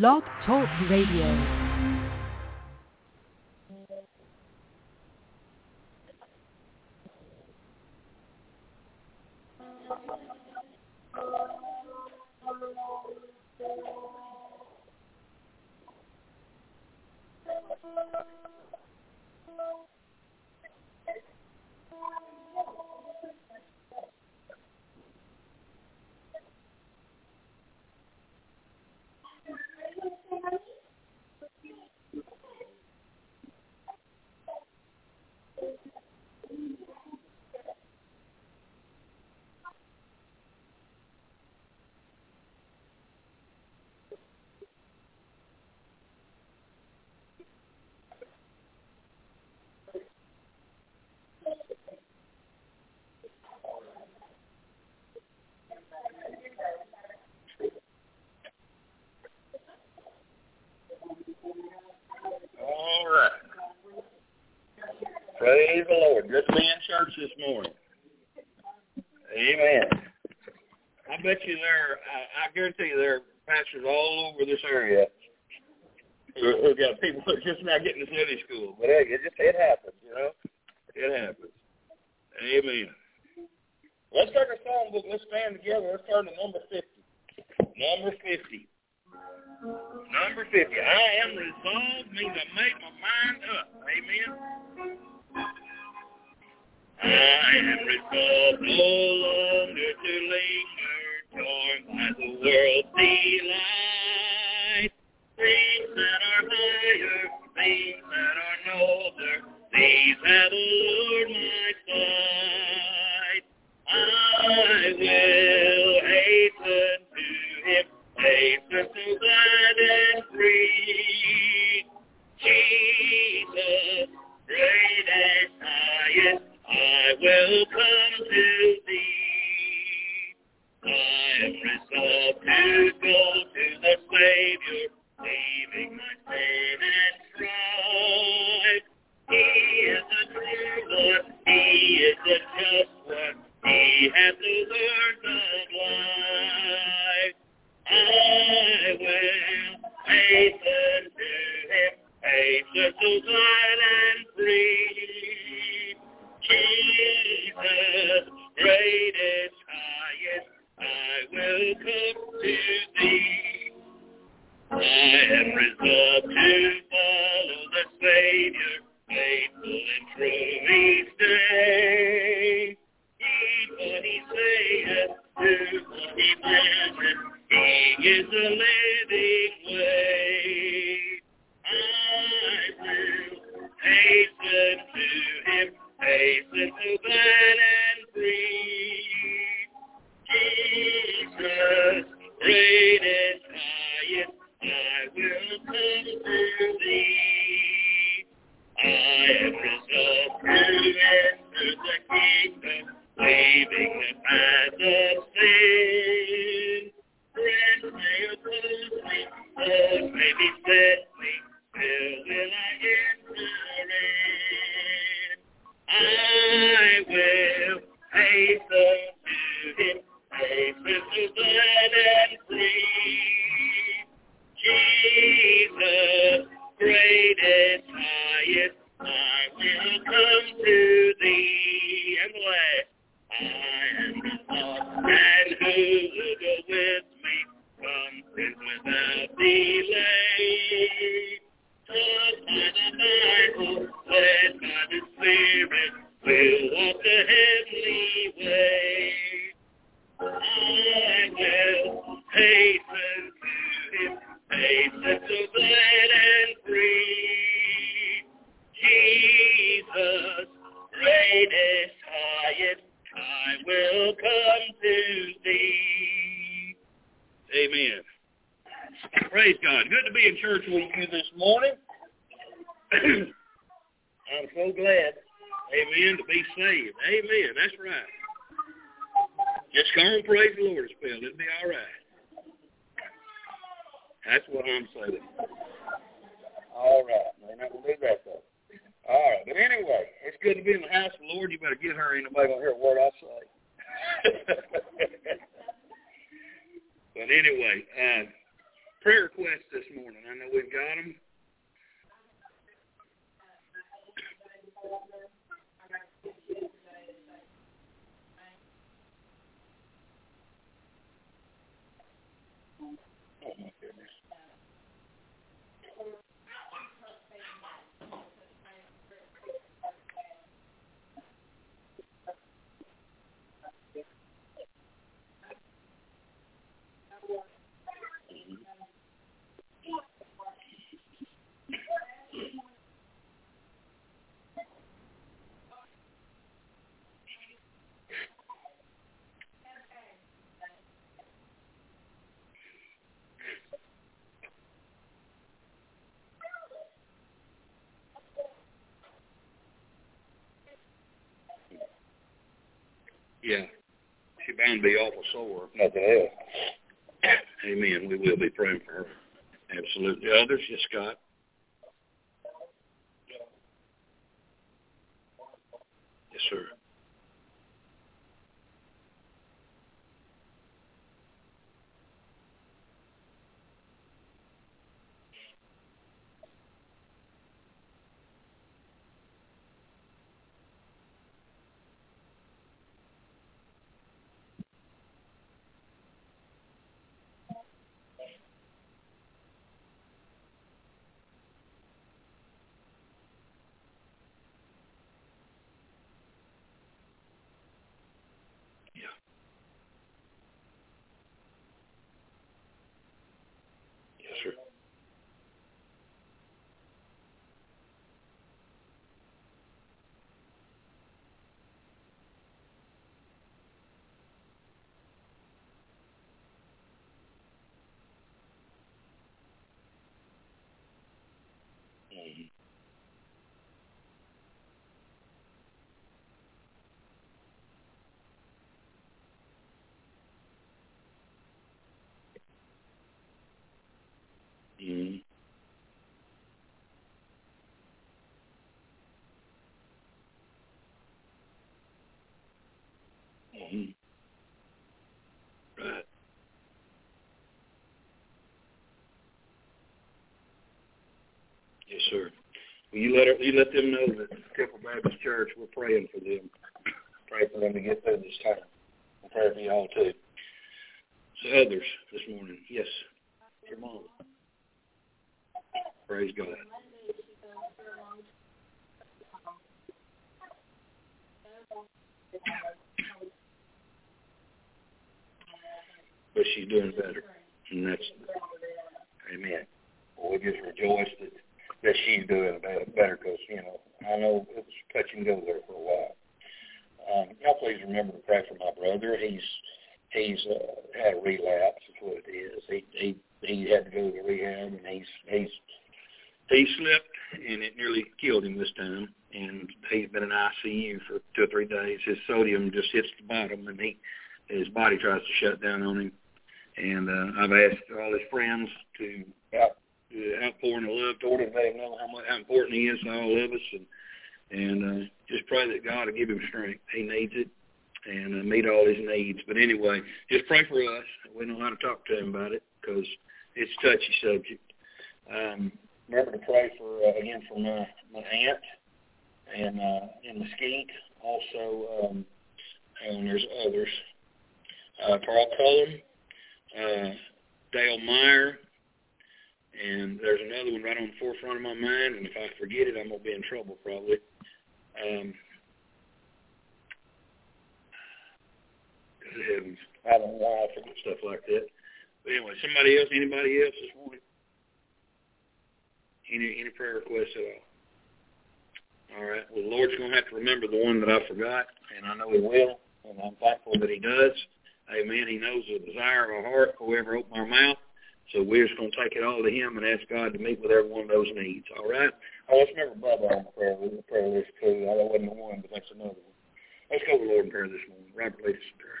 Blog Talk Radio. Praise the Lord. Good to be in church this morning. Amen. I bet you there, I guarantee you there are pastors all over this area who got people who are just now getting to Sunday school. But hey, it happens, you know. It happens. Amen. Let's take our song book. Let's stand together. Let's turn to number 50. Number 50. I am resolved, means I made my mind up. Amen. I am resolved no longer to linger, torn by the world's delight. Things that are higher, things that are nobler, these have allured my sight. I will hasten to Him, hasten to God and free. Jesus, great and highest, I will come to Thee. I am resolved to go to the Savior, leaving my sin and strife. He is the true one, He is the just one, He hath the words of life. I will hasten to Him, hasten to God and free. Jesus, greatest, highest, I will come to Thee. I am resolved to follow the Savior, faithful and true each day. Heed what He saith, do what He measures, He is the living way. I will hasten to Him, hasten to God and free. Jesus, great and highest, I will come to Thee. I am resolved to enter the kingdom, leaving the path of sin. Friends may oppose me, foes may beset me, still will I enter in. I will hasten to Him, hasten to God and free. Jesus, great and highest, I will come to Thee. And last, I am resolved, and who will go with me, comes in without delay. Taught by the Bible, led by the Spirit, we'll walk the heavenly way. I will hasten to Him, hasten to God and free. Jesus, greatest, highest, I will come to Thee. Amen. Praise God. Good to be in church with you this morning. I'm so glad, amen, to be saved. Amen, that's right. Just come and praise the Lord a spell. It'll be all right. That's what I'm saying. All right. May not believe that, though. All right. But anyway, it's good to be in the house of the Lord. You better get her. Ain't nobody going to hear a word I say. But anyway, prayer requests this morning? I know we've got them. Yeah, she's bound to be awful sore, if nothing else. Amen. We will be praying for her. Absolutely. Others? Yes, Scott. Yes, sir. Right. Yes, sir. Well, you let them know that Temple Baptist Church, we're praying for them. Pray for them to get through this time. We'll pray for y'all, too. So others this morning. Yes. Your mom. Praise God. But she's doing better, and that's amen. Well, we just rejoice that she's doing better because I know it was touch and go there for a while. Y'all please remember to pray for my brother. He's had a relapse. Is what it is. He had to go to rehab, and he slipped, and it nearly killed him this time. And he's been in ICU for 2 or 3 days. His sodium just hits the bottom, and his body tries to shut down on him. And I've asked all his friends to outpour their love toward him, let him know how important he is to all of us, and just pray that God will give him strength. He needs it, and meet all his needs. But anyway, just pray for us. We know how to talk to him about it because it's a touchy subject. Remember to pray for my aunt and in Mesquite. Also, and there's others. Carl Cullen, Dale Meyer, and there's another one right on the forefront of my mind, and if I forget it, I'm going to be in trouble probably. Good heavens. I don't know why I forget stuff like that. But anyway, anybody else this morning? Any prayer requests at all? All right. Well, the Lord's going to have to remember the one that I forgot, and I know he will, and I'm thankful that he does. Amen. He knows the desire of our heart, whoever opened our mouth. So we're just going to take it all to him and ask God to meet with every one of those needs. All right? Oh, let's remember Bubba on the prayer list, too. I know it wasn't the one, but that's another one. Let's go to the Lord in prayer this morning. Robert, lead us in prayer.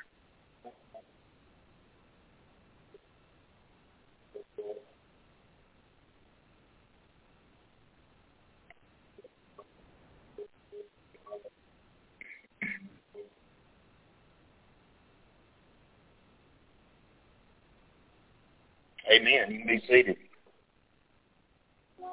Amen. You can be seated. Get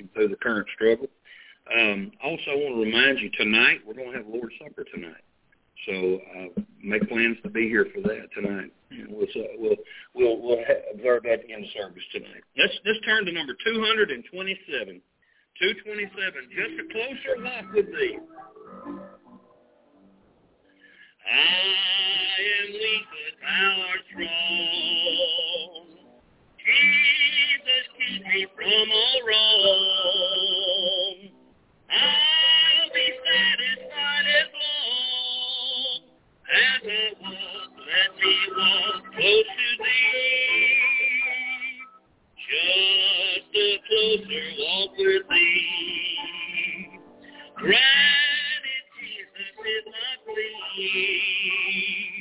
him through the current struggle. Also, I want to remind you, tonight, we're going to have Lord's Supper tonight. So make plans to be here for that tonight. And we'll observe that in the service tonight. Let's turn to number 227. 227, just a closer walk with thee. I am weak, but thou art strong. Jesus, keep me from all wrong. I'll be satisfied as long as I walk, let me walk close to thee. Just a closer walk with thee. Granted, Jesus is my plea.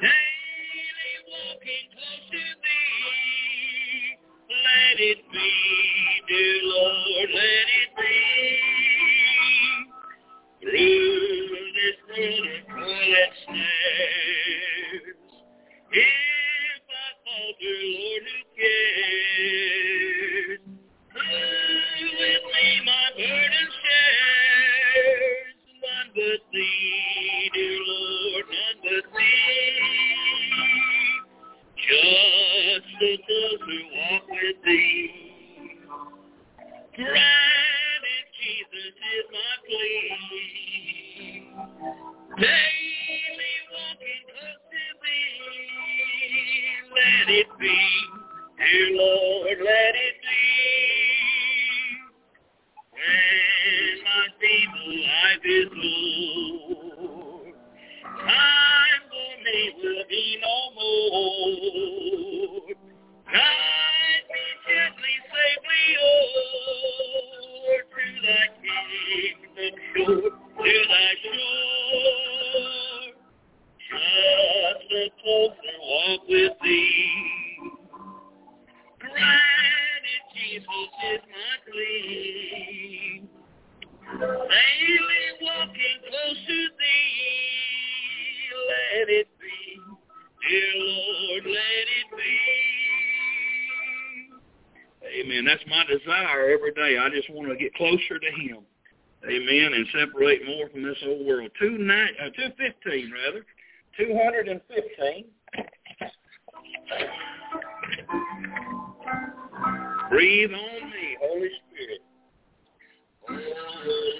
Daily walking close to thee. Let it be, dear Lord, let it be. Through this world of toil and snares, if I falter, Lord, who cares? Who with me my burden shares? None but thee, dear Lord, none but thee. Just the closer walk with thee. Granted, Jesus is my plea. Daily walking close to thee. Let it be, dear Lord, let it be. When my feeble life is low, time for me will be no more. Guide me gently, safely, o'er to thy kingdom shore, to thy shore. Just a closer walk with thee. Granted, Jesus is my plea. Daily walking close to thee, let it be, dear Lord, let it be. Amen. That's my desire every day. I just want to get closer to him. Amen. And separate more from this old world. 215. Breathe on me, Holy Spirit. Holy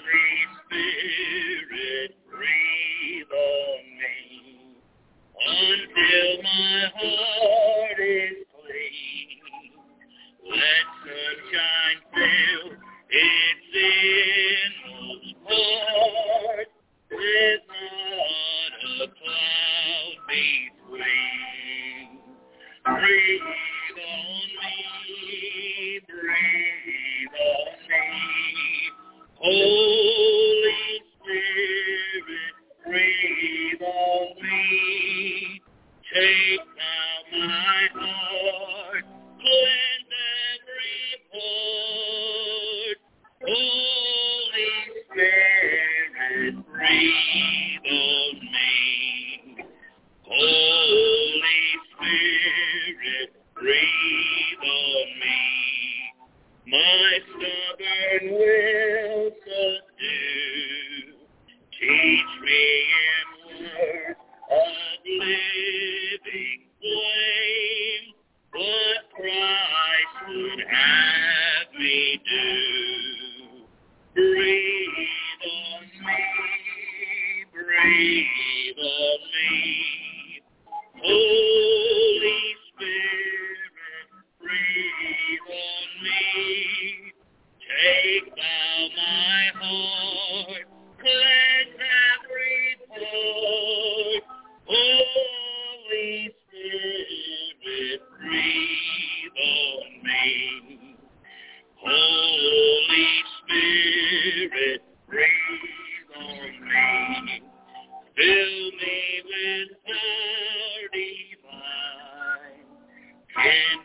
Spirit, breathe on me until my heart is clean. Let sunshine fill its inmost part. Let not a cloud between. Breathe on me, breathe on me. Holy Spirit, breathe on me. Take now my heart, cleanse every part. Holy Spirit, breathe on me. Holy Spirit, breathe on me. My stubborn will subdue. Teach me in words of living. I come to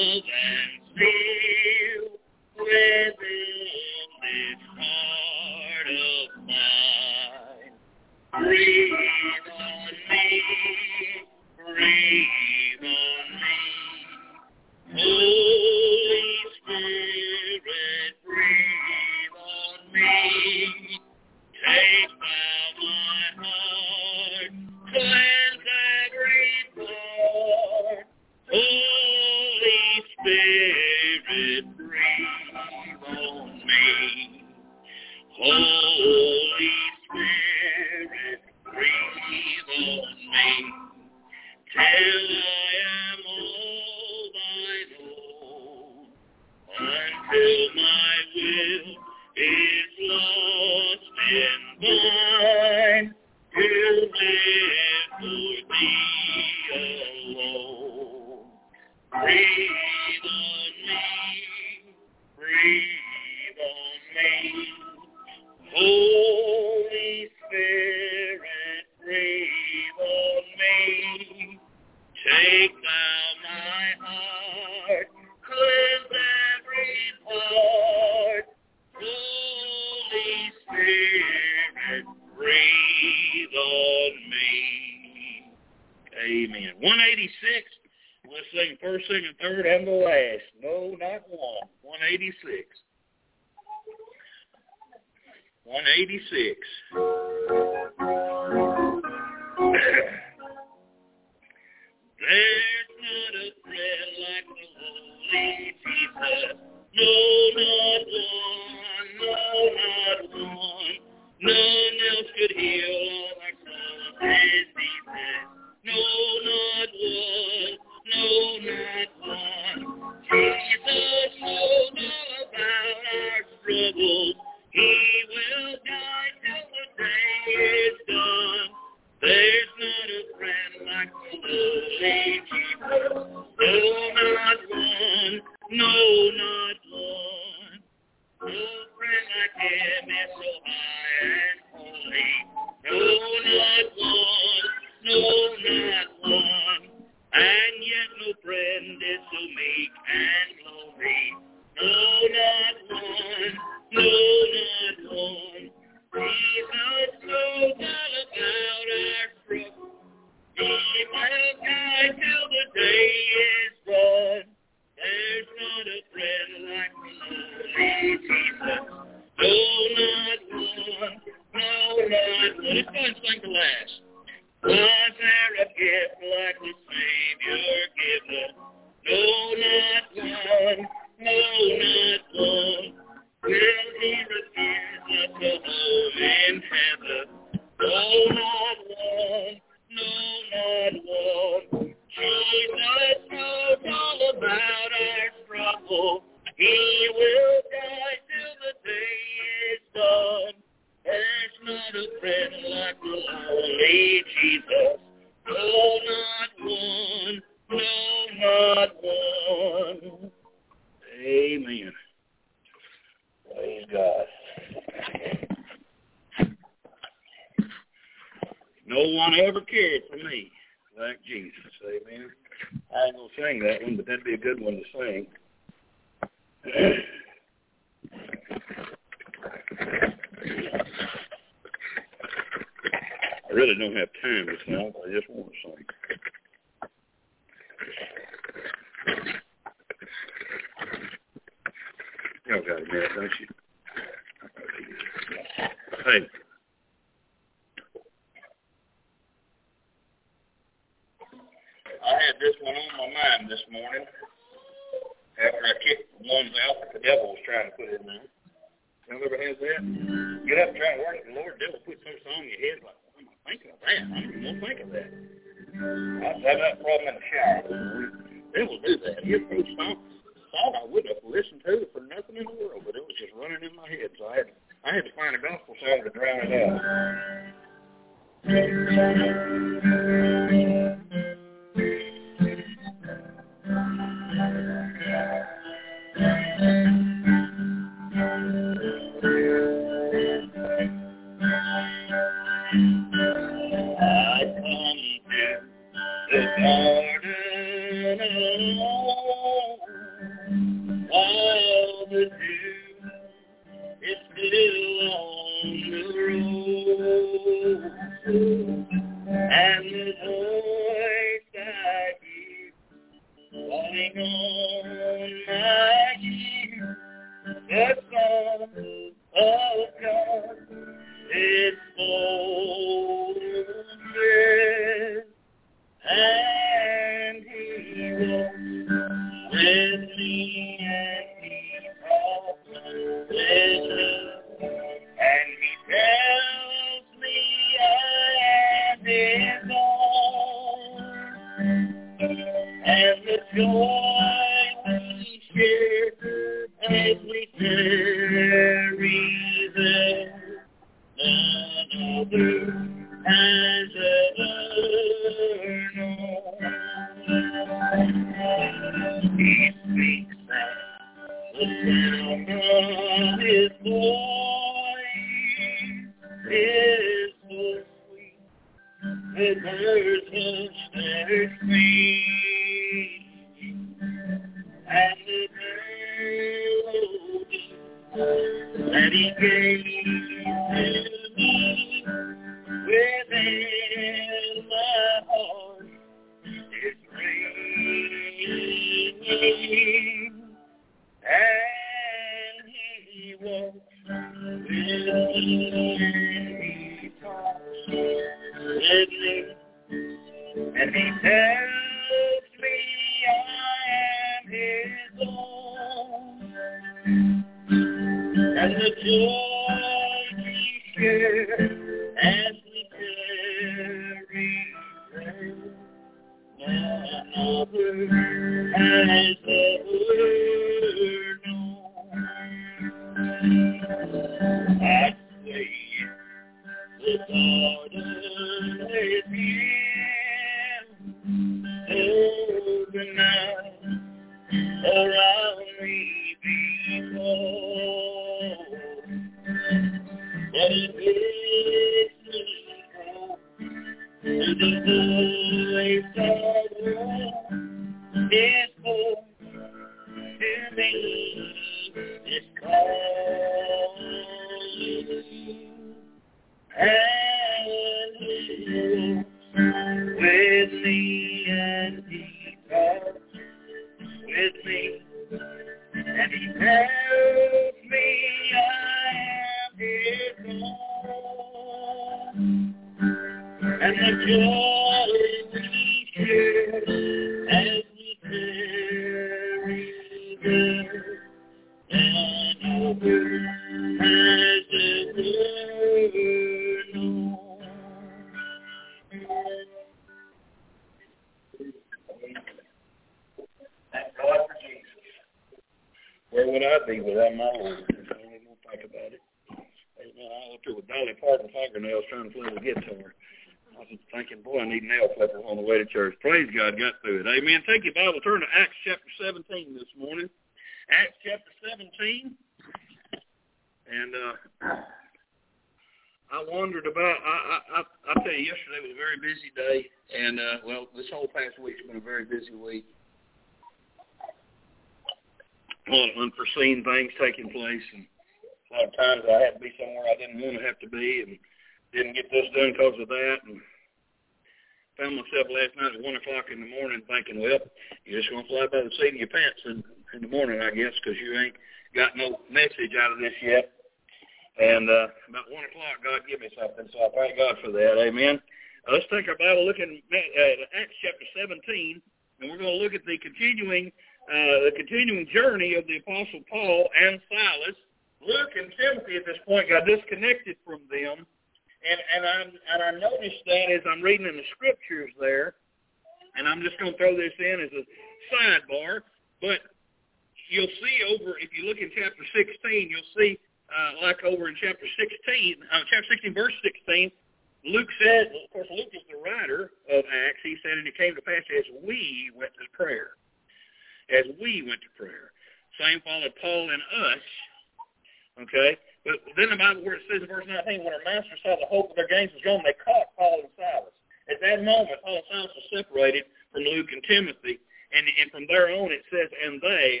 from Luke and Timothy. And from there on it says, and they.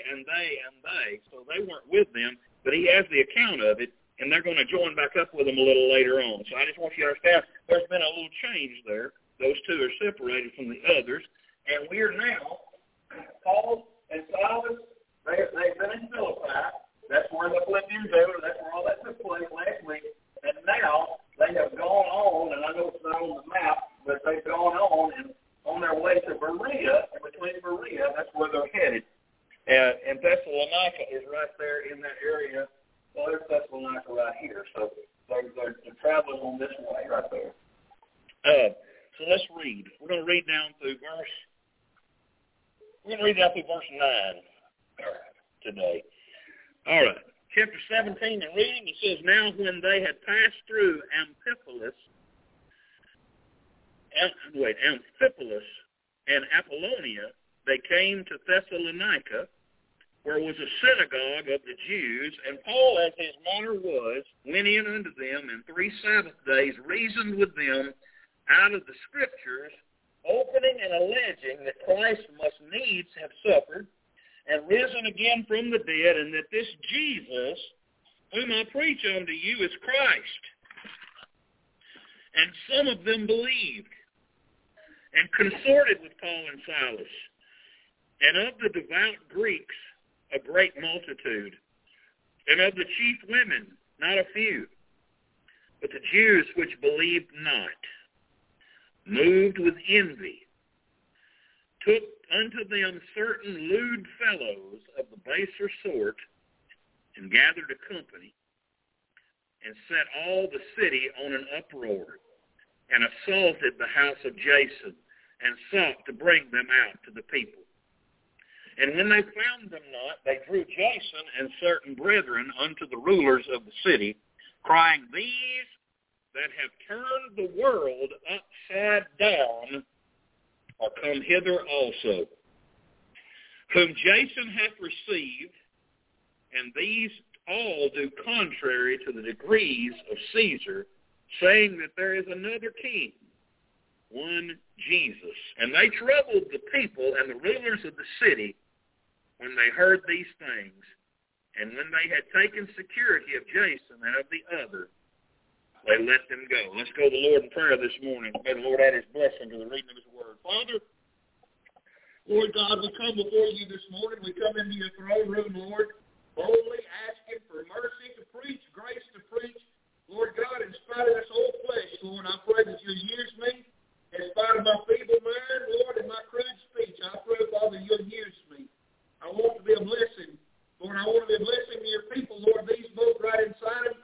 So they weren't with them, but he has the account of it, and they're going to join back up with him a little later on. So I just want you to understand there's been a little change there. Those two are separated from the others. And we are now, Paul and Silas, they've been in Philippi. That's where the Philippians are. That's where all that took place last week. And now they have gone on, and I know it's not on the map, but they've gone on and on their way to Berea, and between Berea, that's where they're headed. And Thessalonica is right there in that area. Well, there's Thessalonica right here. So they're traveling on this way right there. So let's read. We're going to read down through verse. We're going to read down through verse 9 today. All right. Chapter 17 and reading, it says, now when they had passed through Amphipolis, Amphipolis and Apollonia, they came to Thessalonica, where was a synagogue of the Jews, and Paul, as his manner was, went in unto them, and 3 Sabbath days reasoned with them out of the Scriptures, opening and alleging that Christ must needs have suffered, and risen again from the dead, and that this Jesus, whom I preach unto you, is Christ. And some of them believed, and consorted with Paul and Silas, and of the devout Greeks a great multitude, and of the chief women not a few, but the Jews which believed not, moved with envy, took unto them certain lewd fellows of the baser sort, and gathered a company, and set all the city on an uproar, and assaulted the house of Jason, and sought to bring them out to the people. And when they found them not, they drew Jason and certain brethren unto the rulers of the city, crying, these that have turned the world upside down are come hither also, whom Jason hath received, and these all do contrary to the decrees of Caesar, saying that there is another king, one Jesus. And they troubled the people and the rulers of the city when they heard these things. And when they had taken security of Jason and of the other, they let them go. Let's go to the Lord in prayer this morning. May the Lord add his blessing to the reading of his word. Father, Lord God, we come before you this morning. We come into your throne room, Lord, boldly asking for mercy to preach, grace to preach. Lord God, in spite of this old flesh, Lord, I pray that you'll use me. In spite of my feeble mind, Lord, and my crude speech, I pray, Father, you'll use me. I want to be a blessing. Lord, I want to be a blessing to your people, Lord. These both right inside of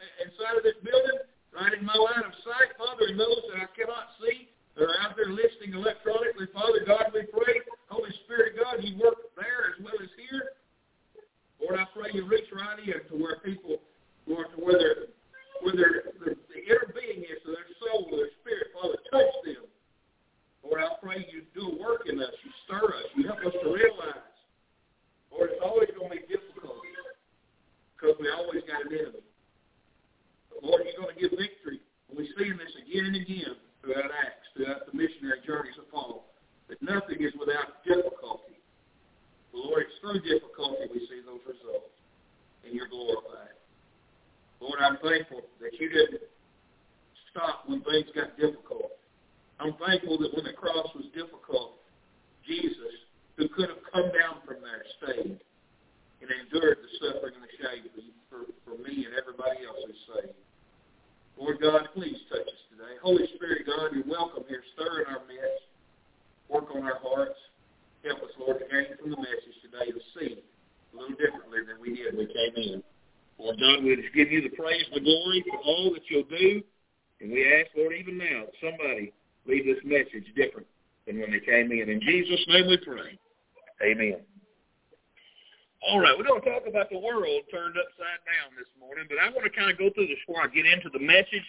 this building, right in my line of sight, Father, and those that I cannot see that are out there listening electronically. Father God, we pray, Holy Spirit of God, you work there as well as here. Lord, I pray you reach right in to where people, Lord, to where the inner being is, to their soul, to their spirit, Father, touch them. Lord, I pray you do a work in us, you stir us, you help us to realize. Lord, it's always going to be difficult because we always got an enemy. But Lord, you're going to give victory. And we've seen this again and again throughout Acts, throughout the missionary journeys of Paul, that nothing is without difficulty. Lord, it's through difficulty we see those results, and you're glorified. Lord, I'm thankful that you didn't stop when things got difficult. I'm thankful that when the cross was difficult, Jesus, who could have come down from there, stayed and endured the suffering and the shame for me and everybody else who's saved. Lord God, please touch us today. Holy Spirit, God, you're welcome here. Stir in our midst. Work on our hearts. Help us, Lord, to gain from the message today to see a little differently than we did when we came in. Lord God, we just give you the praise and the glory for all that you'll do. And we ask, Lord, even now, that somebody leave this message different than when they came in. In Jesus' name we pray. Amen. All right, we're going to talk about the world turned upside down this morning, but I want to kind of go through this before I get into the message,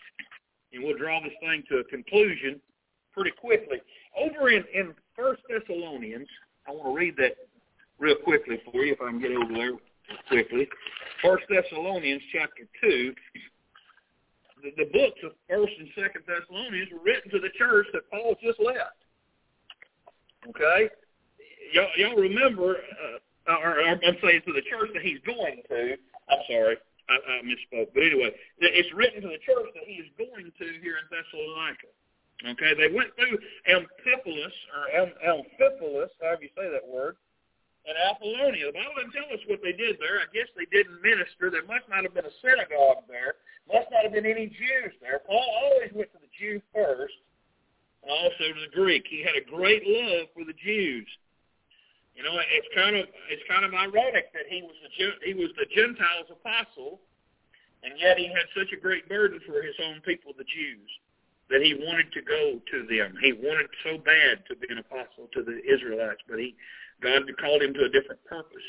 and we'll draw this thing to a conclusion pretty quickly. Over in 1 Thessalonians, I want to read that real quickly for you, if I can get over there quickly. 1 Thessalonians chapter 2, the books of 1 and 2 Thessalonians were written to the church that Paul just left. Okay? Y'all remember, or I'm saying to the church that he's going to. I'm sorry. I misspoke. But anyway, it's written to the church that he is going to here in Thessalonica. Okay? They went through Amphipolis, however you say that word, and Apollonia. The Bible doesn't tell us what they did there. I guess they didn't minister. There must not have been a synagogue there. Must not have been any Jews there. Paul always went to the Jew first and also to the Greek. He had a great love for the Jews. You know, it's kind of ironic that he was the Gentiles apostle, and yet he had such a great burden for his own people, the Jews, that he wanted to go to them. He wanted so bad to be an apostle to the Israelites, but God called him to a different purpose.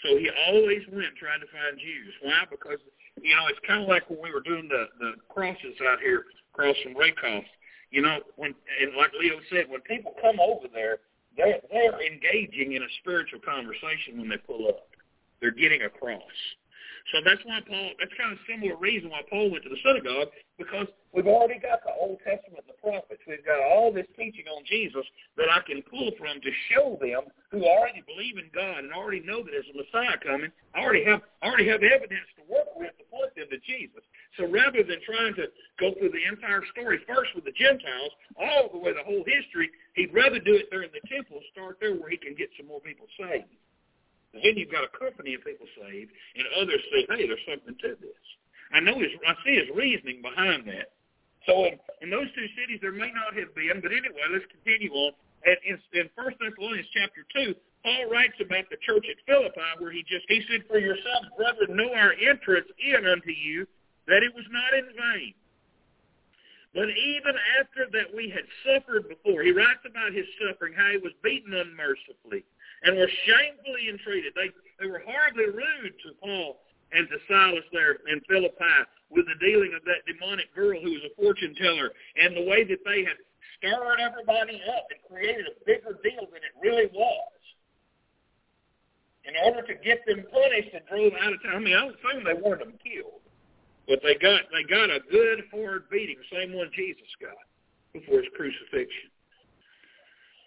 So he always went trying to find Jews. Why? Because, you know, it's kind of like when we were doing the crosses out here across from Rakoff. You know, and like Leo said, when people come over there, they're engaging in a spiritual conversation when they pull up. They're getting across. So that's why Paul, that's kind of a similar reason why Paul went to the synagogue, because we've already got the Old Testament and the prophets. We've got all this teaching on Jesus that I can pull from to show them who already believe in God and already know that there's a Messiah coming. I already have evidence to work with to point them to Jesus. So rather than trying to go through the entire story first with the Gentiles, all the way the whole history, he'd rather do it there in the temple, start there where he can get some more people saved. And then you've got a company of people saved, and others say, hey, there's something to this. I see his reasoning behind that. So in those two cities, there may not have been, but anyway, let's continue on. In 1 Thessalonians chapter 2, Paul writes about the church at Philippi where he said, for yourselves, brethren, know our entrance in unto you, that it was not in vain. But even after that we had suffered before, he writes about his suffering, how he was beaten unmercifully, and were shamefully entreated. They were horribly rude to Paul and to Silas there in Philippi with the dealing of that demonic girl who was a fortune teller, and the way that they had stirred everybody up and created a bigger deal than it really was in order to get them punished and drove out of town. I mean, I don't think they wanted them killed, but they got a good hard beating, the same one Jesus got before his crucifixion.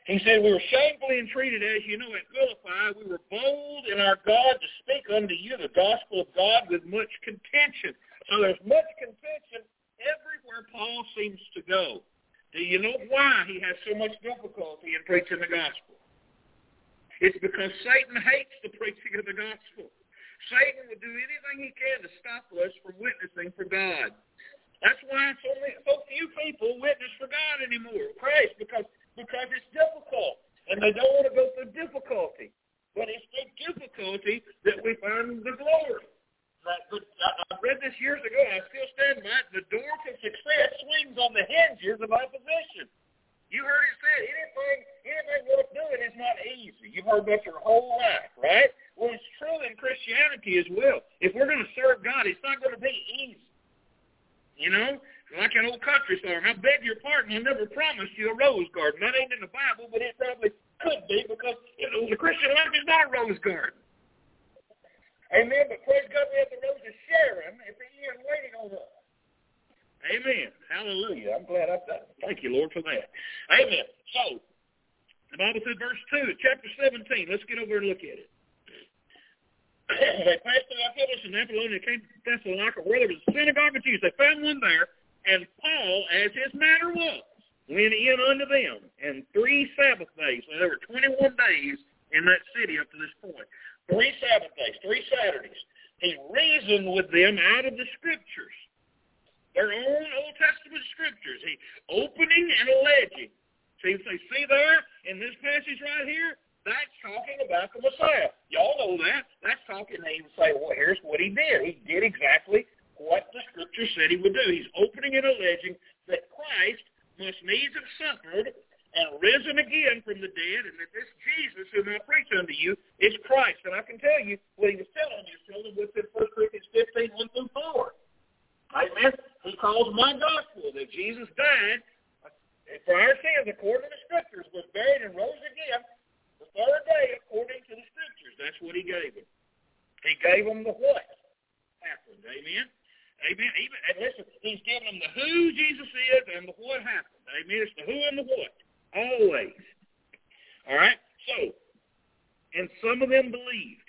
He said, we were shamefully entreated, as you know, at Philippi. We were bold in our God to speak unto you the gospel of God with much contention. So there's much contention everywhere Paul seems to go. Do you know why he has so much difficulty in preaching the gospel? It's because Satan hates the preaching of the gospel. Satan will do anything he can to stop us from witnessing for God. That's why so few people witness for God anymore. Christ, because it's difficult, and they don't want to go through difficulty. But it's through difficulty that we find the glory. I read this years ago, and I still stand by it. The door to success swings on the hinges of opposition. You heard it said, anything worth doing is not easy. You've heard that your whole life, right? Well, it's true in Christianity as well. If we're going to serve God, it's not going to be easy. You know? Like an old country song, I beg your pardon, I never promised you a rose garden. That ain't in the Bible, but it probably could be, because the Christian life is not a rose garden. Amen, but praise God, we have the rose of Sharon if he is waiting on us. Amen. Hallelujah. I'm glad I've done it. Thank you, Lord, for that. Amen. So, the Bible said, verse 2, chapter 17. Let's get over and look at it. They passed through Amphipolis and Apollonia, came to Thessalonica, where there was a synagogue of Jews. They found one there. And Paul, as his manner was, went in unto them, and 3 Sabbath days. Now, there were 21 days in that city up to this point. 3 Sabbath days, 3 Saturdays. He reasoned with them out of the Scriptures, their own Old Testament Scriptures. He opening and alleging. See there in this passage right here? That's talking about the Messiah. Y'all know that. That's talking, they even say, well, here's what he did. He did exactly what the Scripture said he would do. He's opening and alleging that Christ must needs have suffered and risen again from the dead, and that this Jesus whom I preach unto you is Christ. And I can tell you what he was telling you, children, within 1 Corinthians 15, 1 through 4. Amen. He calls my gospel that Jesus died for our sins according to the Scriptures, was buried and rose again the third day according to the Scriptures. That's what he gave them. He gave them the what happened. Amen. Amen. Even, and listen, he's giving them the who Jesus is and the what happened. Amen. It's the who and the what. Always. All right? So, and some of them believed.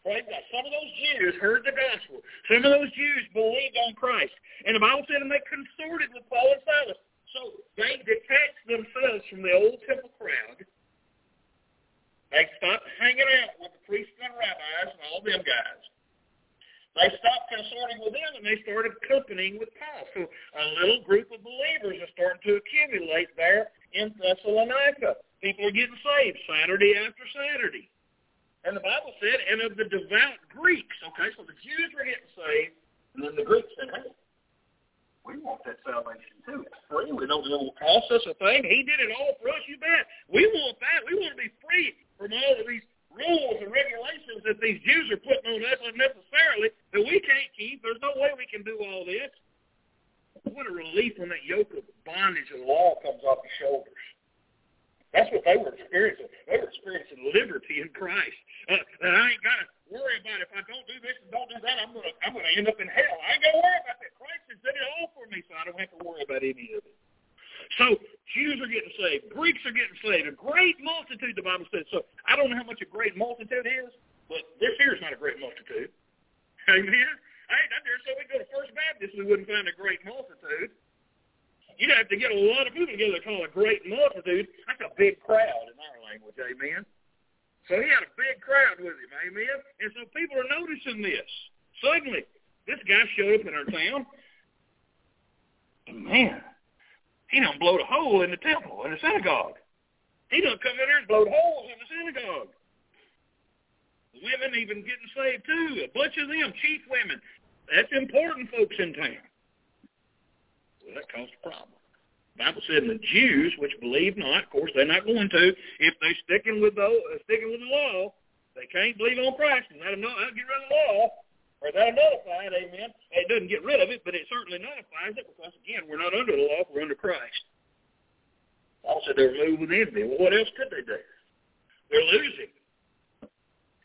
Right? Some of those Jews heard the gospel. Some of those Jews believed on Christ. And the Bible said, and they consorted with Paul and Silas. So they detached themselves from the old temple crowd. They stopped hanging out with the priests and the rabbis and all them guys. They stopped consorting with them, and they started companying with Paul. So a little group of believers are starting to accumulate there in Thessalonica. People are getting saved Saturday after Saturday. And the Bible said, and of the devout Greeks. Okay, so the Jews were getting saved, and then the Greeks said, hey, we want that salvation too. It's free. We don't, it won't cost us a thing. He did it all for us, you bet. We want that. We want to be free from all of these rules and regulations that these Jews are putting on us unnecessarily that we can't keep. There's no way we can do all this. What a relief when that yoke of bondage and law comes off your shoulders. That's what they were experiencing. They were experiencing liberty in Christ. And I ain't got to worry about it. If I don't do this and don't do that, I'm gonna end up in hell. I ain't got to worry about that. Christ has done it all for me, so I don't have to worry about any of it. So Jews are getting saved. Greeks are getting saved. A great multitude, the Bible says. So I don't know how much a great multitude is, but this here is not a great multitude. Amen? I dare say we go to First Baptist, we wouldn't find a great multitude. You'd have to get a lot of people together to call a great multitude. That's a big crowd in our language, amen? So he had a big crowd with him, amen? And so people are noticing this. Suddenly, this guy showed up in our town, and man, he done blowed a hole in the temple, in the synagogue. He done come in there and blowed holes in the synagogue. The women even getting saved too, a bunch of them, chief women. That's important folks in town. Well, that caused a problem. The Bible said, and the Jews, which believe not, of course, they're not going to. If they're sticking with the law, they can't believe on Christ, and that'll get rid of the law, or that'll nullify it, amen. It doesn't get rid of it, but it certainly nullifies it because, again, we're not under the law, we're under Christ. The Bible said they were moved with envy. Well, what else could they do? They're losing.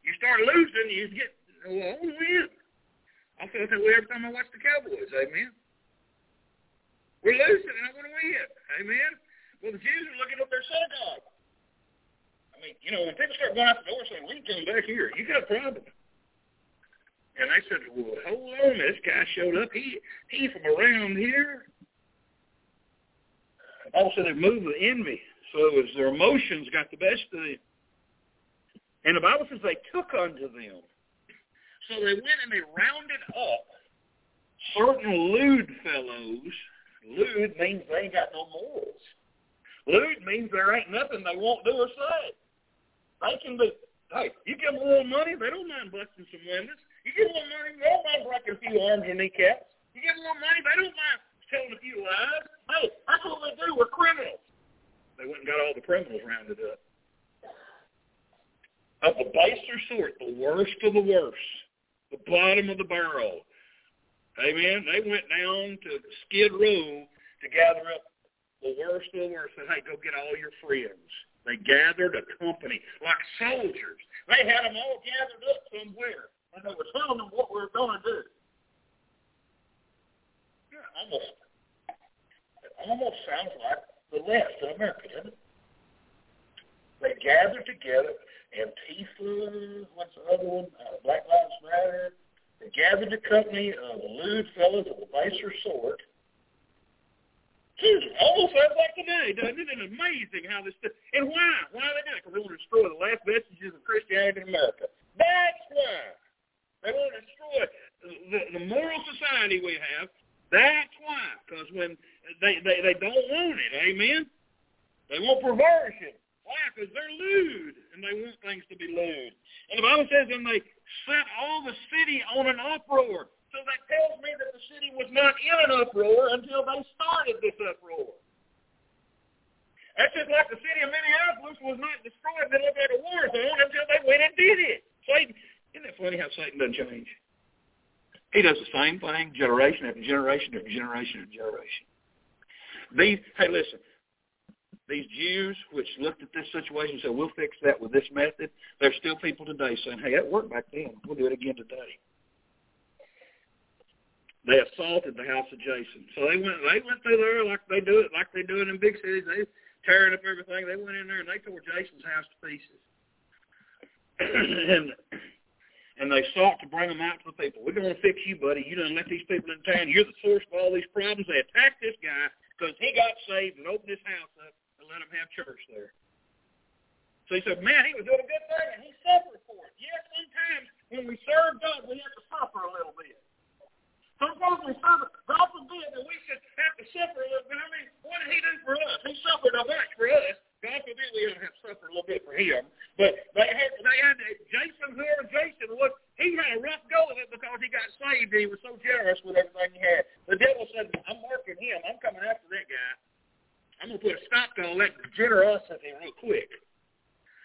You start losing, you get, well, I want to win. I feel that way every time I watch the Cowboys, amen. We're losing, and I want to win. Amen? Well, the Jews are looking up their synagogue. I mean, you know, when people start going out the door saying, we can come back here. You got a problem. And they said, well, hold on. This guy showed up. He from around here. Also, they moved with envy. So it was their emotions got the best of them. And the Bible says they took unto them. So they went and they rounded up certain lewd fellows. Lewd means they ain't got no morals. Lewd means there ain't nothing they won't do or say. They can be, hey, you give them a little money, they don't mind busting some windows. You give them a little money, they don't mind breaking a few arms and kneecaps. You give them a little money, they don't mind telling a few lies. Hey, that's what they do. We're criminals. They went and got all the criminals rounded up. Of the baser sort, the worst of the worst, the bottom of the barrel. Amen. They went down to Skid Row to gather up the worst of the worst and, hey, go get all your friends. They gathered a company like soldiers. They had them all gathered up somewhere, and they were telling them what we were going to do. Yeah, it almost sounds like the left in America, doesn't it? They gathered together, Antifa, what's the other one, Black Lives Matter. They gathered the company of lewd fellows of a baser sort. Jesus, almost sounds like today, doesn't it? It's amazing how this stuff. And why? Why they do it? Because they want to destroy the last vestiges of Christianity in America. That's why. They want to destroy the moral society we have. That's why. Because when they don't want it, amen? They want perversion. Why? Because they're lewd, and they want things to be lewd. And the Bible says, and they set all the city on an uproar. So that tells me that the city was not in an uproar until they started this uproar. That's just like the city of Minneapolis was not destroyed until they had a war zone until they went and did it. Satan, isn't it funny how Satan doesn't change? He does the same thing generation after generation after generation after generation. Hey, listen. These Jews, which looked at this situation and said, we'll fix that with this method, there's still people today saying, hey, that worked back then. We'll do it again today. They assaulted the house of Jason. So they went through there like they do it in big cities. They tearing up everything. They went in there and they tore Jason's house to pieces. And they sought to bring them out to the people. We're going to fix you, buddy. You done let these people in town. You're the source of all these problems. They attacked this guy because he got saved and opened his house up and let him have church there. So he said, man, he was doing a good thing, and he suffered for it. Yes, sometimes when we serve God, we have to suffer a little bit. Sometimes we suffer. God forbid that we should have to suffer a little bit. I mean, what did he do for us? He suffered a bunch for us. God forbid we don't have to suffer a little bit for him. But they had to, whoever Jason was, he had a rough go of it because he got saved and he was so generous with everything he had. The devil said, I'm marking him. I'm coming after that guy. I'm going to put a stop to all that generosity real quick.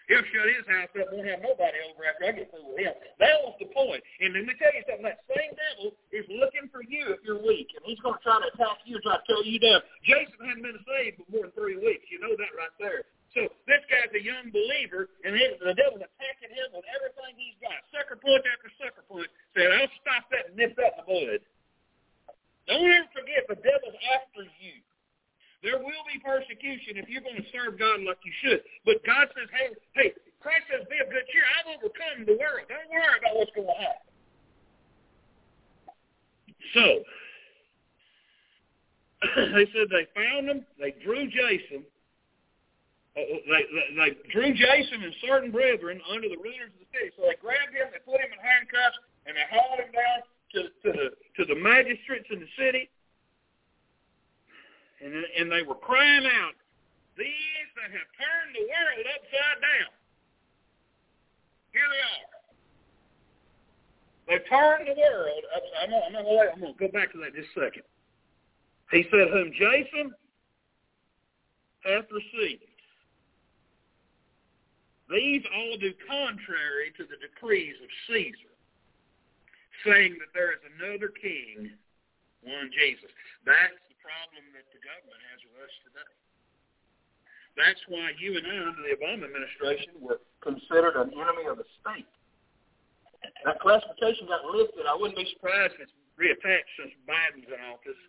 He'll shut his house up and won't have nobody over after I get through with him. That was the point. And let me tell you something. That same devil is looking for you if you're weak, and he's going to try to attack you and try to tear you down. Jason hadn't been saved for more than 3 weeks. You know that right there. So this guy's a young believer, and the devil's attacking him with everything he's got. Sucker punch after sucker punch. Said, I'll stop that and nip that in the bud. Don't ever forget the devil's after you. There will be persecution if you're going to serve God like you should. But God says, hey, Christ says, be of good cheer. I've overcome the world. Don't worry about what's going to happen. So, they said they found him. They drew Jason. They drew Jason and certain brethren under the rulers of the city. So they grabbed him, they put him in handcuffs, and they hauled him down to the magistrates in the city. And they were crying out, these that have turned the world upside down. Here they are. They've turned the world upside down. I'm going to go back to that just a second. He said, whom Jason hath received. These all do contrary to the decrees of Caesar, saying that there is another king, one Jesus. That's problem that the government has with us today. That's why you and I under the Obama administration were considered an enemy of the state. That classification got lifted. I wouldn't be surprised if it's reattached since Biden's in office.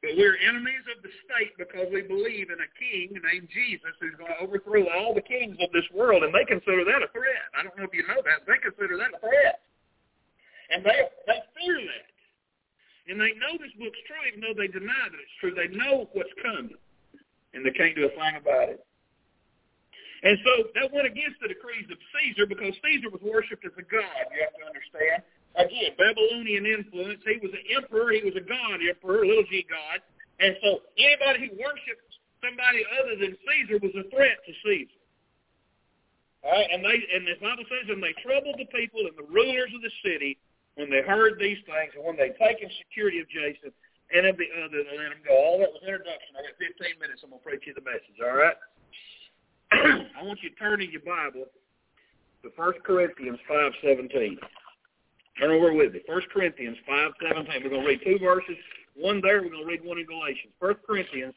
But we're enemies of the state because we believe in a king named Jesus who's going to overthrow all the kings of this world, and they consider that a threat. I don't know if you know that. They consider that a threat. And they fear that. And they know this book's true, even though they deny that it's true. They know what's coming, and they can't do a thing about it. And so that went against the decrees of Caesar because Caesar was worshipped as a god, you have to understand. Again, Babylonian influence. He was an emperor. He was a god emperor, little g god. And so anybody who worshipped somebody other than Caesar was a threat to Caesar. All right, and the Bible says, and they troubled the people and the rulers of the city when they heard these things, and when they taken security of Jason and of the other, they let him go. All that was introduction. I got 15 minutes. I'm going to preach you the message, all right? I want you to turn in your Bible to 1 Corinthians 5:17. Turn over with me. 1 Corinthians 5:17. We're going to read two verses. One there. We're going to read one in Galatians. 1 Corinthians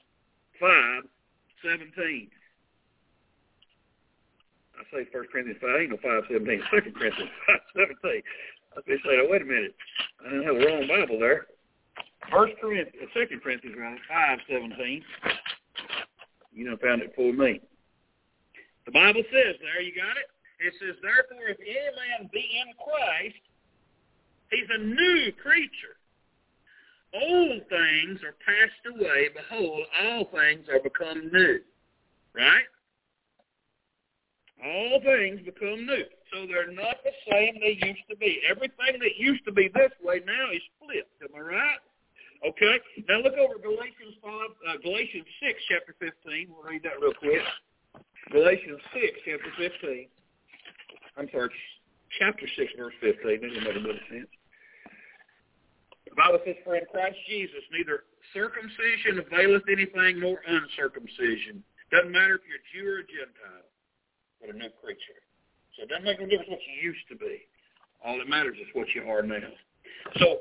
5:17. I say 1 Corinthians 5. Ain't no 5:17. 2 Corinthians 5:17. I'll be saying, wait a minute, I didn't have the wrong Bible there. 2 Corinthians 5:17. You done found it for me. The Bible says there, you got it? It says, therefore, if any man be in Christ, he's a new creature. Old things are passed away. Behold, all things are become new. Right? All things become new. So they're not the same they used to be. Everything that used to be this way now is flipped. Am I right? Okay. Now look over Galatians 6, chapter 15. We'll read that real quick. Galatians 6, chapter 15. I'm sorry, chapter 6, verse 15. Doesn't make a bit of sense. The Bible says, for in Christ Jesus, neither circumcision availeth anything nor uncircumcision. Doesn't matter if you're a Jew or a Gentile, but a new creature. So it doesn't make any difference what you used to be. All that matters is what you are now. So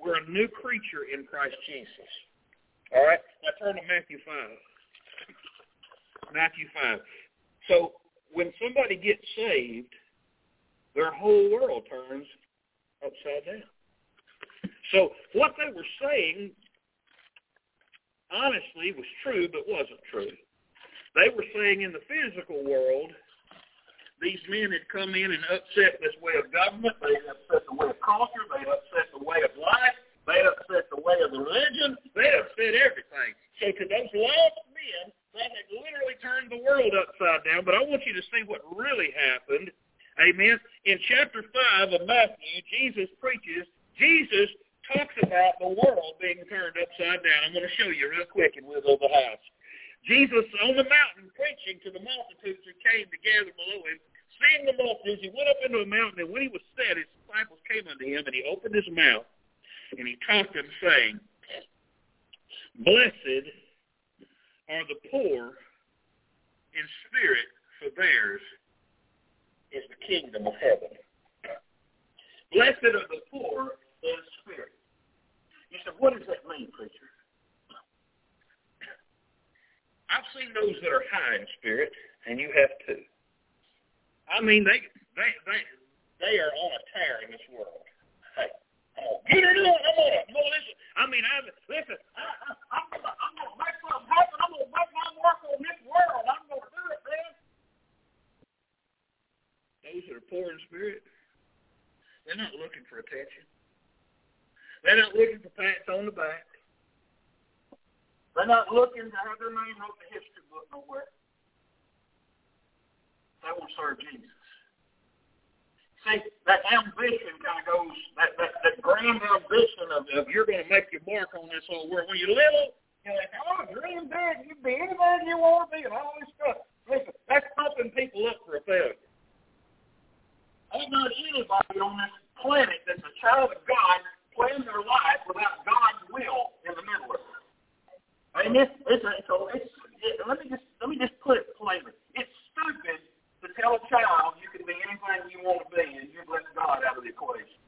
we're a new creature in Christ Jesus. All right? Now turn to Matthew 5. Matthew 5. So when somebody gets saved, their whole world turns upside down. So what they were saying, honestly, was true but wasn't true. They were saying in the physical world, these men had come in and upset this way of government. They had upset the way of culture. They had upset the way of life. They had upset the way of religion. They had upset everything. So to those lost men, they had literally turned the world upside down. But I want you to see what really happened. Amen. In chapter 5 of Matthew, Jesus talks about the world being turned upside down. I'm going to show you real quick in Wiz of the House. Jesus on the mountain preaching to the multitudes who came together below him. Seeing the multitudes, he went up into a mountain, and when he was set, his disciples came unto him, and he opened his mouth, and he taught them, saying, Blessed are the poor in spirit, for theirs is the kingdom of heaven. Blessed are the poor in spirit. You said, what does that mean, preacher? I've seen those that are high in spirit, and you have too. I mean, they are on a tear in this world. Hey, get it on! Listen. I mean, I'm going to make something happen. I'm going to make my mark on this world. I'm going to do it, man. Those that are poor in spirit, they're not looking for attention. They're not looking for pats on the back. They're not looking to have their name wrote in the history book nowhere. They won't serve Jesus. See, that ambition kind of goes, that grand ambition of you're going to make your mark on this whole world. When you're little, you're like, oh, dream big. You can be anybody you want to be and all this stuff. Listen, that's pumping people up for a failure. Ain't not anybody on this planet that's a child of God playing their life without God's will in the middle of it. And let me just put it plainly. It's stupid to tell a child you can be anything you want to be and you let God out of the equation.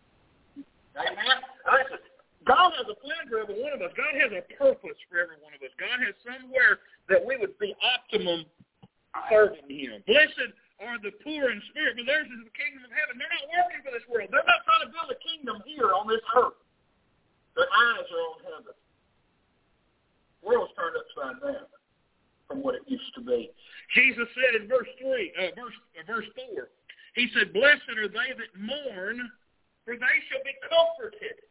Amen? Listen, God has a plan for every one of us. God has a purpose for every one of us. God has somewhere that we would be optimum serving Him. Blessed are the poor in spirit, for theirs is the kingdom of heaven. They're not working for this world. They're not trying to build a kingdom here on this earth. Their eyes are on heaven. The world's turned upside down from what it used to be. Jesus said in verse 4, he said, Blessed are they that mourn, for they shall be comforted.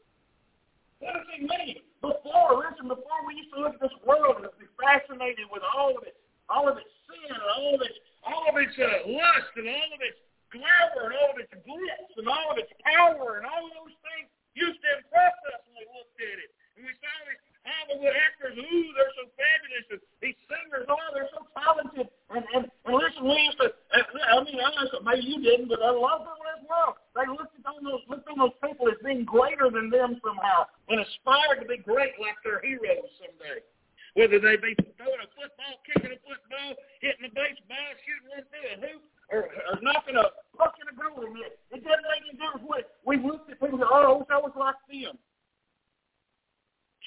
What does he mean? Before we used to look at this world and be fascinated with all of its sin and all of its lust and all of its glamour and all of its glitz and all of its power and all those things used to impress us when we looked at it. And we saw these Hollywood actors, ooh, they're so fabulous, and these singers, oh, they're so talented. And listen, we used to, I mean, I know maybe you didn't, but a lot of people as well, they looked on those people as being greater than them somehow and aspired to be great like their heroes someday. Whether they be throwing a football, kicking a football, hitting a baseball, shooting one through a hoop, or knocking a puck in a goal in it. It doesn't make any difference what we looked at people and oh, I wish I was like them.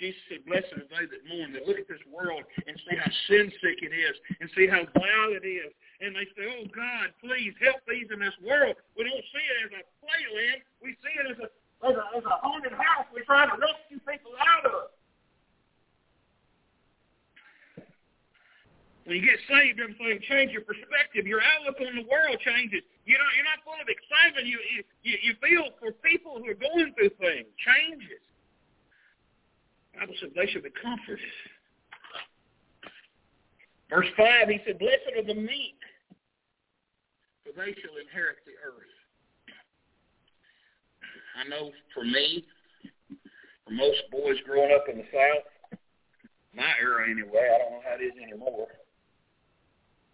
Jesus said, Blessed are they that mourn, that look at this world and see how sin-sick it is and see how vile it is. And they say, oh, God, please help these in this world. We don't see it as a playland. We see it as a haunted house. We're trying to rescue people out of it. When you get saved, everything changes your perspective. Your outlook on the world changes. You're not full of excitement. You feel for people who are going through things. Changes. The Bible said they should be comforted. Verse 5, he said, Blessed are the meek, for they shall inherit the earth. I know for me, for most boys growing up in the South, my era anyway, I don't know how it is anymore,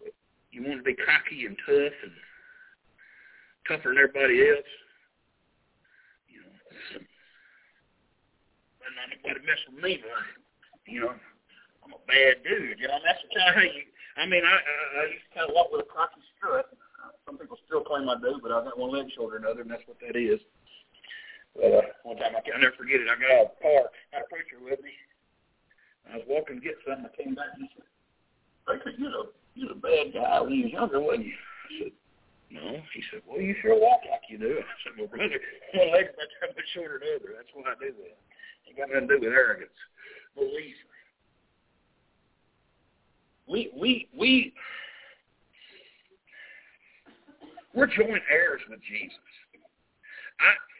but you want to be cocky and tough and tougher than everybody else. You know, not anybody mess with me, but, you know, I'm a bad dude. You know, that's the kind of thing. I used to kind of walk with a cocky strut. Some people still claim I do, but I've got one leg shorter than another, and that's what that is. But one time, I'll never forget it. I got out of the park, had a preacher with me. I was walking to get something. I came back and he said, Preacher, you're a bad guy when you was younger, wasn't you? I said, No. He said, Well, you sure walk like you do. I said, Well, brother, one leg's about that much shorter than the other. That's why I do that. It got nothing to do with arrogance. Believe me. We're joint heirs with Jesus.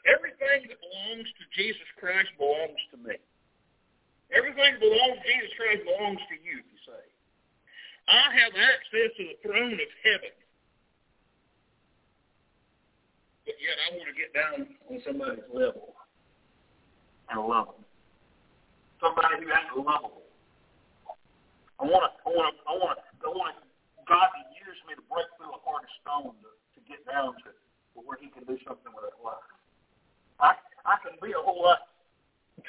Everything that belongs to Jesus Christ belongs to me. Everything that belongs to Jesus Christ belongs to you, if you say. I have access to the throne of heaven. But yet I want to get down on somebody's level and love them. Somebody who ain't lovable. I want God to use me to break through a heart of stone to get down to where he can do something with that life. I can be a whole lot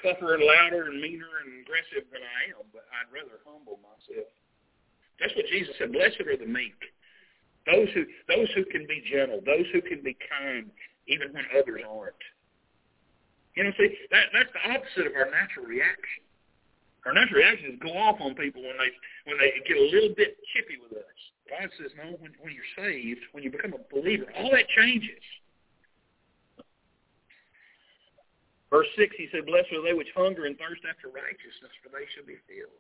tougher and louder and meaner and aggressive than I am, but I'd rather humble myself. That's what Jesus said. Blessed are the meek, those who can be gentle, those who can be kind, even when others aren't. You know, see, that's the opposite of our natural reaction. Our natural reaction is go off on people when they get a little bit chippy with us. God says, no, when you're saved, when you become a believer, all that changes. Verse 6, he said, blessed are they which hunger and thirst after righteousness, for they shall be filled.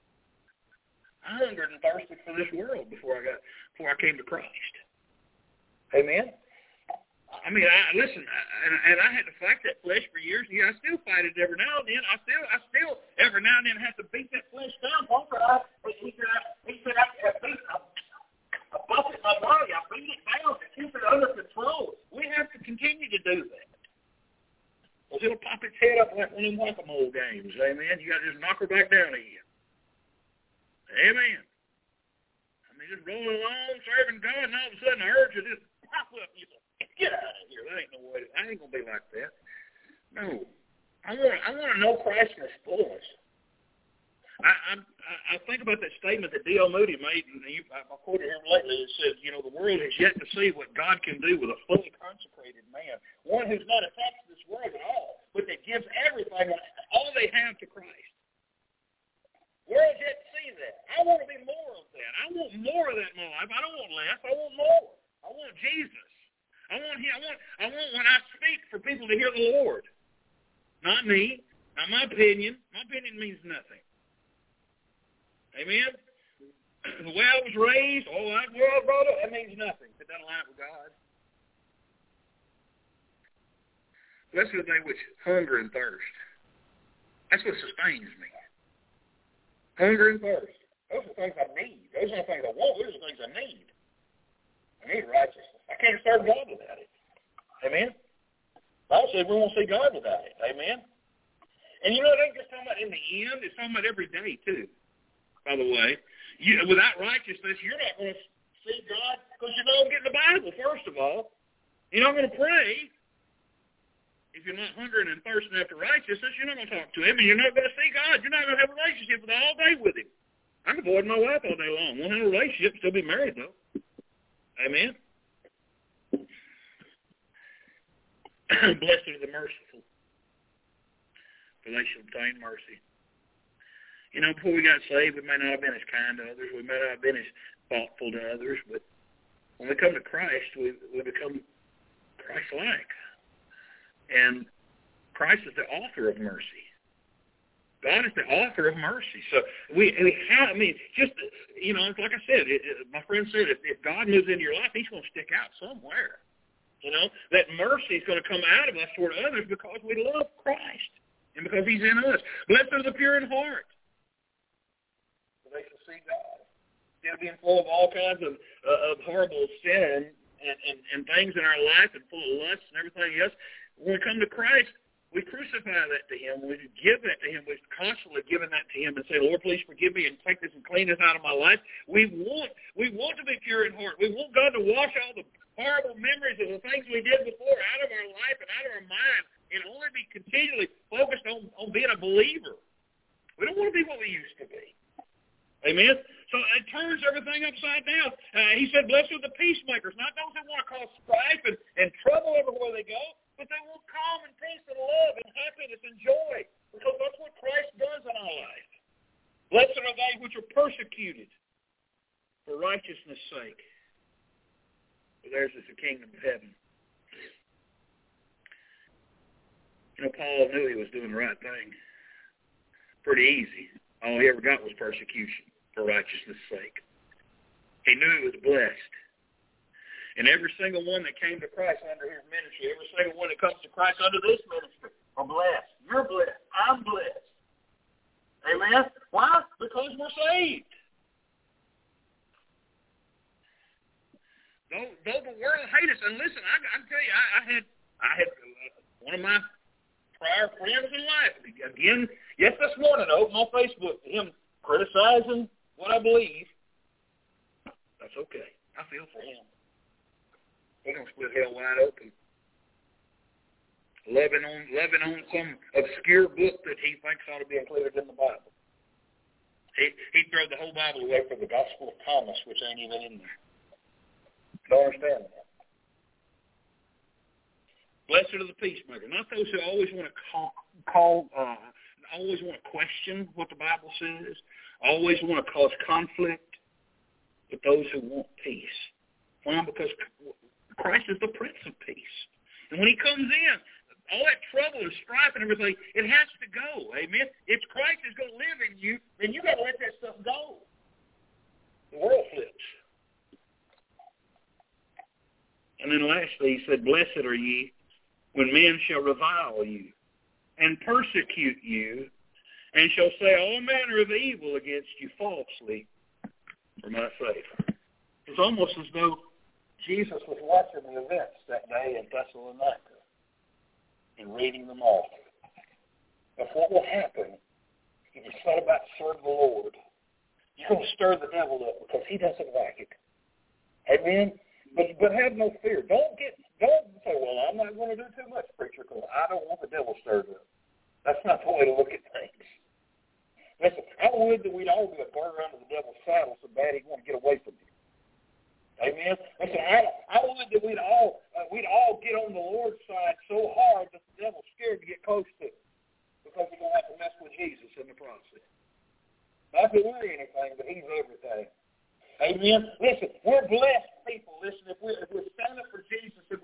I hungered and thirsted for this world before I came to Christ. Amen? I mean, I had to fight that flesh for years, and I still fight it every now and then. I still every now and then have to beat that flesh down. He said I buffet my body. I beat it down to keep it under control. We have to continue to do that. Well, it'll pop its head up like one of them whack-a-mole games, amen? You got to just knock her back down again. Amen. I mean, just rolling along, serving God, and all of a sudden the urge will just pop up. You say, get out of here. That ain't no way. I ain't going to be like that. No. I want to know Christ in His fullness. I think about that statement that D.L. Moody made, and I quoted him lately. It said, you know, the world has yet to see what God can do with a fully consecrated man, one who's not attached to this world at all, but that gives everything, all they have, to Christ. The world has yet to see that. I want to be more of that. I want more of that in my life. I don't want less. I want more. I want Jesus. I want Him. I want when I speak for people to hear the Lord, not me, not my opinion. My opinion means nothing. Amen? The way I was raised, all that world brought up, that means nothing. It doesn't align with God. Blessed are they which hunger and thirst. That's what sustains me. Hunger and thirst. Those are the things I need. Those are the things I want. Those are the things I need. I need righteousness. I can't serve God without it. Amen? The Bible says we won't see God without it. Amen? And you know, it ain't just talking about in the end. It's talking about every day, too. By the way, without righteousness, you're not going to see God because you're not going to get in the Bible, first of all. You're not going to pray. If you're not hungering and thirsting after righteousness, you're not going to talk to Him, and you're not going to see God. You're not going to have a relationship all day with Him. I'm avoiding my wife all day long. Won't have a relationship, still be married, though. Amen? Blessed are the merciful, for they shall obtain mercy. You know, before we got saved, we may not have been as kind to others. We may not have been as thoughtful to others. But when we come to Christ, we become Christ-like. And Christ is the author of mercy. God is the author of mercy. So like I said, my friend said, if God moves into your life, He's going to stick out somewhere. You know, that mercy is going to come out of us toward others because we love Christ and because He's in us. Blessed are the pure in heart. They shall see God. Instead of being full of all kinds of horrible sin and things in our life and full of lust and everything else, when we come to Christ, we crucify that to Him. We give that to Him. We've constantly given that to Him and say, Lord, please forgive me and take this and clean this out of my life. We want to be pure in heart. We want God to wash all the horrible memories of the things we did before out of our life and out of our mind and only be continually focused on being a believer. We don't want to be what we used to be. Amen? So it turns everything upside down. He said, blessed are the peacemakers, not those that want to cause strife and trouble everywhere they go, but they want calm and peace and love and happiness and joy, because that's what Christ does in our life. Blessed are they which are persecuted for righteousness' sake, for theirs is the kingdom of heaven. You know, Paul knew he was doing the right thing. Pretty easy. All he ever got was persecution for righteousness' sake. He knew he was blessed. And every single one that came to Christ under his ministry, every single one that comes to Christ under this ministry are blessed. You're blessed. I'm blessed. Amen? Why? Because we're saved. Though the world hate us, and listen, I can tell you, I had one of my prior friends in life, again, yes, this morning, I opened my Facebook to him criticizing what I believe. That's okay. I feel for him. We're going to split hell wide open. Loving on some obscure book that he thinks ought to be included in the Bible. He'd throw the whole Bible away for the Gospel of Thomas, which ain't even in there. Don't understand that. Blessed are the peacemaker, not those who always want to always want to question what the Bible says, always want to cause conflict, but those who want peace. Why? Because Christ is the Prince of Peace, and when He comes in, all that trouble and strife and everything, it has to go. Amen. If Christ is going to live in you, then you got to let that stuff go. The world flips. And then lastly, he said, blessed are ye when men shall revile you and persecute you and shall say all manner of evil against you falsely for my sake. It's almost as though Jesus was watching the events that day in Thessalonica and reading them all. But what will happen if you set about serving the Lord? You're going to stir the devil up because he doesn't like it. Amen? But have no fear. Don't say, well, I'm not going to do too much, preacher, because I don't want the devil stirred up. That's not the way to look at things. Listen, I would that we'd all be a burr under the devil's saddle so bad he'd want to get away from you. Amen? Listen, I would that we'd all get on the Lord's side so hard that the devil's scared to get close to it because he's going to have to mess with Jesus in the process. Not that we're anything, but he's everything. Amen. Listen, we're blessed people. Listen, if we're standing for Jesus, if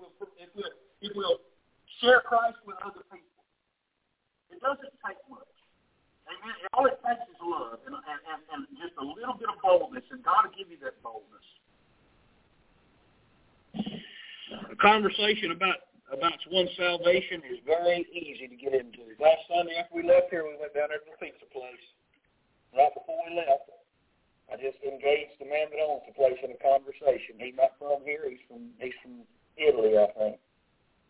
we'll share Christ with other people, it doesn't take much. Amen. All it takes is love and just a little bit of boldness, and God will give you that boldness. A conversation about one's salvation is very easy to get into. Last Sunday after we left here, we went down there to the pizza place. Right before we left, I just engaged the man that owns the place in a conversation. He's not from here. He's from Italy, I think.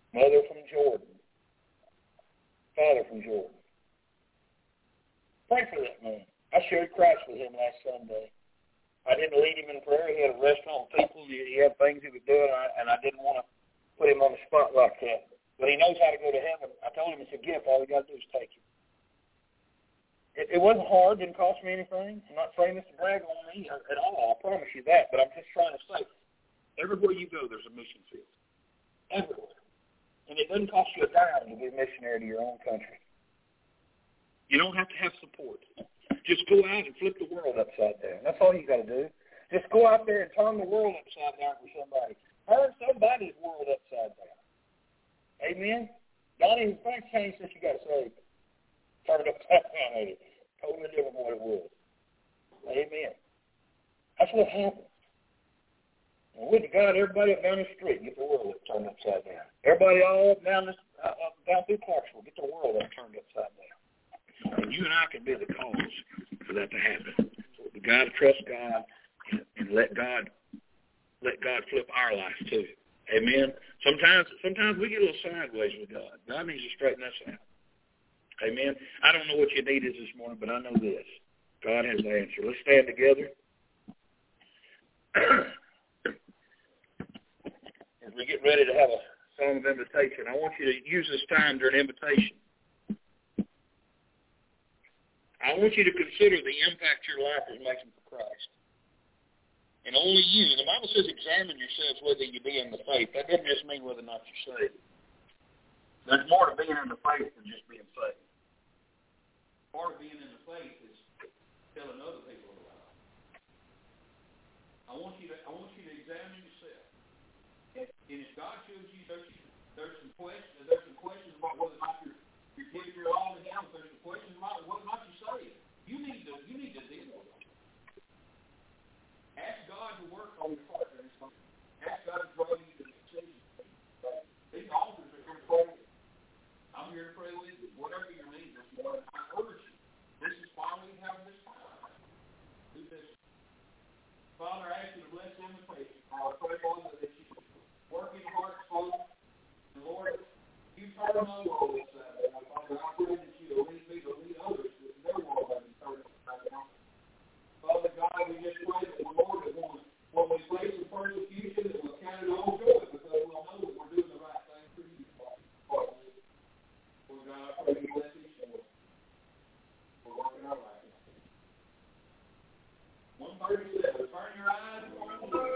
Mother from Jordan. Father from Jordan. Pray for that man. I shared Christ with him last Sunday. I didn't lead him in prayer. He had a restaurant with people. He had things he was doing, and I didn't want to put him on the spot like that. But he knows how to go to heaven. I told him it's a gift. All we got to do is take it. It wasn't hard. Didn't cost me anything. I'm not saying this to brag on me at all. I promise you that. But I'm just trying to say, everywhere you go, there's a mission field. Everywhere. And it doesn't cost you a dime to be a missionary to your own country. You don't have to have support. Just go out and flip the world upside down. That's all you got to do. Just go out there and turn the world upside down for somebody. Turn somebody's world upside down. Amen? Don't even think change since you got saved. Turn it upside down at it. Totally different what it was. Amen. That's what happens. And with God, everybody up down the street, get the world turned upside down. Everybody all up down through Clarksville, get the world turned upside down. And you and I can be the cause for that to happen. So we got to trust God and let God flip our life too. Amen. Sometimes we get a little sideways with God. God needs to straighten us out. Amen. I don't know what your need is this morning, but I know this. God has the answer. Let's stand together. As we get ready to have a song of invitation, I want you to use this time during invitation. I want you to consider the impact your life is making for Christ. And only you. The Bible says examine yourselves whether you be in the faith. That doesn't just mean whether or not you're saved. There's more to being in the faith than just being saved. Part of being in the faith is telling other people about it. I want you to examine yourself. And if God shows you there's some questions about whether or not you're giving your all to Him, there's some questions about whether or not you say it. You need to deal with it. Ask God to work I'm here to pray with you. Whatever your need is, Lord, I urge you. This is why we have this time. Do this. Father, I ask you to bless the invitation. I pray, Father, that you work in hearts, Father. Lord, you turn us over this Saturday. Father, I pray that you will lead me to lead others with no one by the turn of the time. Father God, we just pray that the Lord is one. When we face the persecution, that we'll count it all joy because we'll know that we're doing the right thing for you, Father. Lord God, I pray you bless each one. We're working our life. 137. Turn your eyes on the Lord.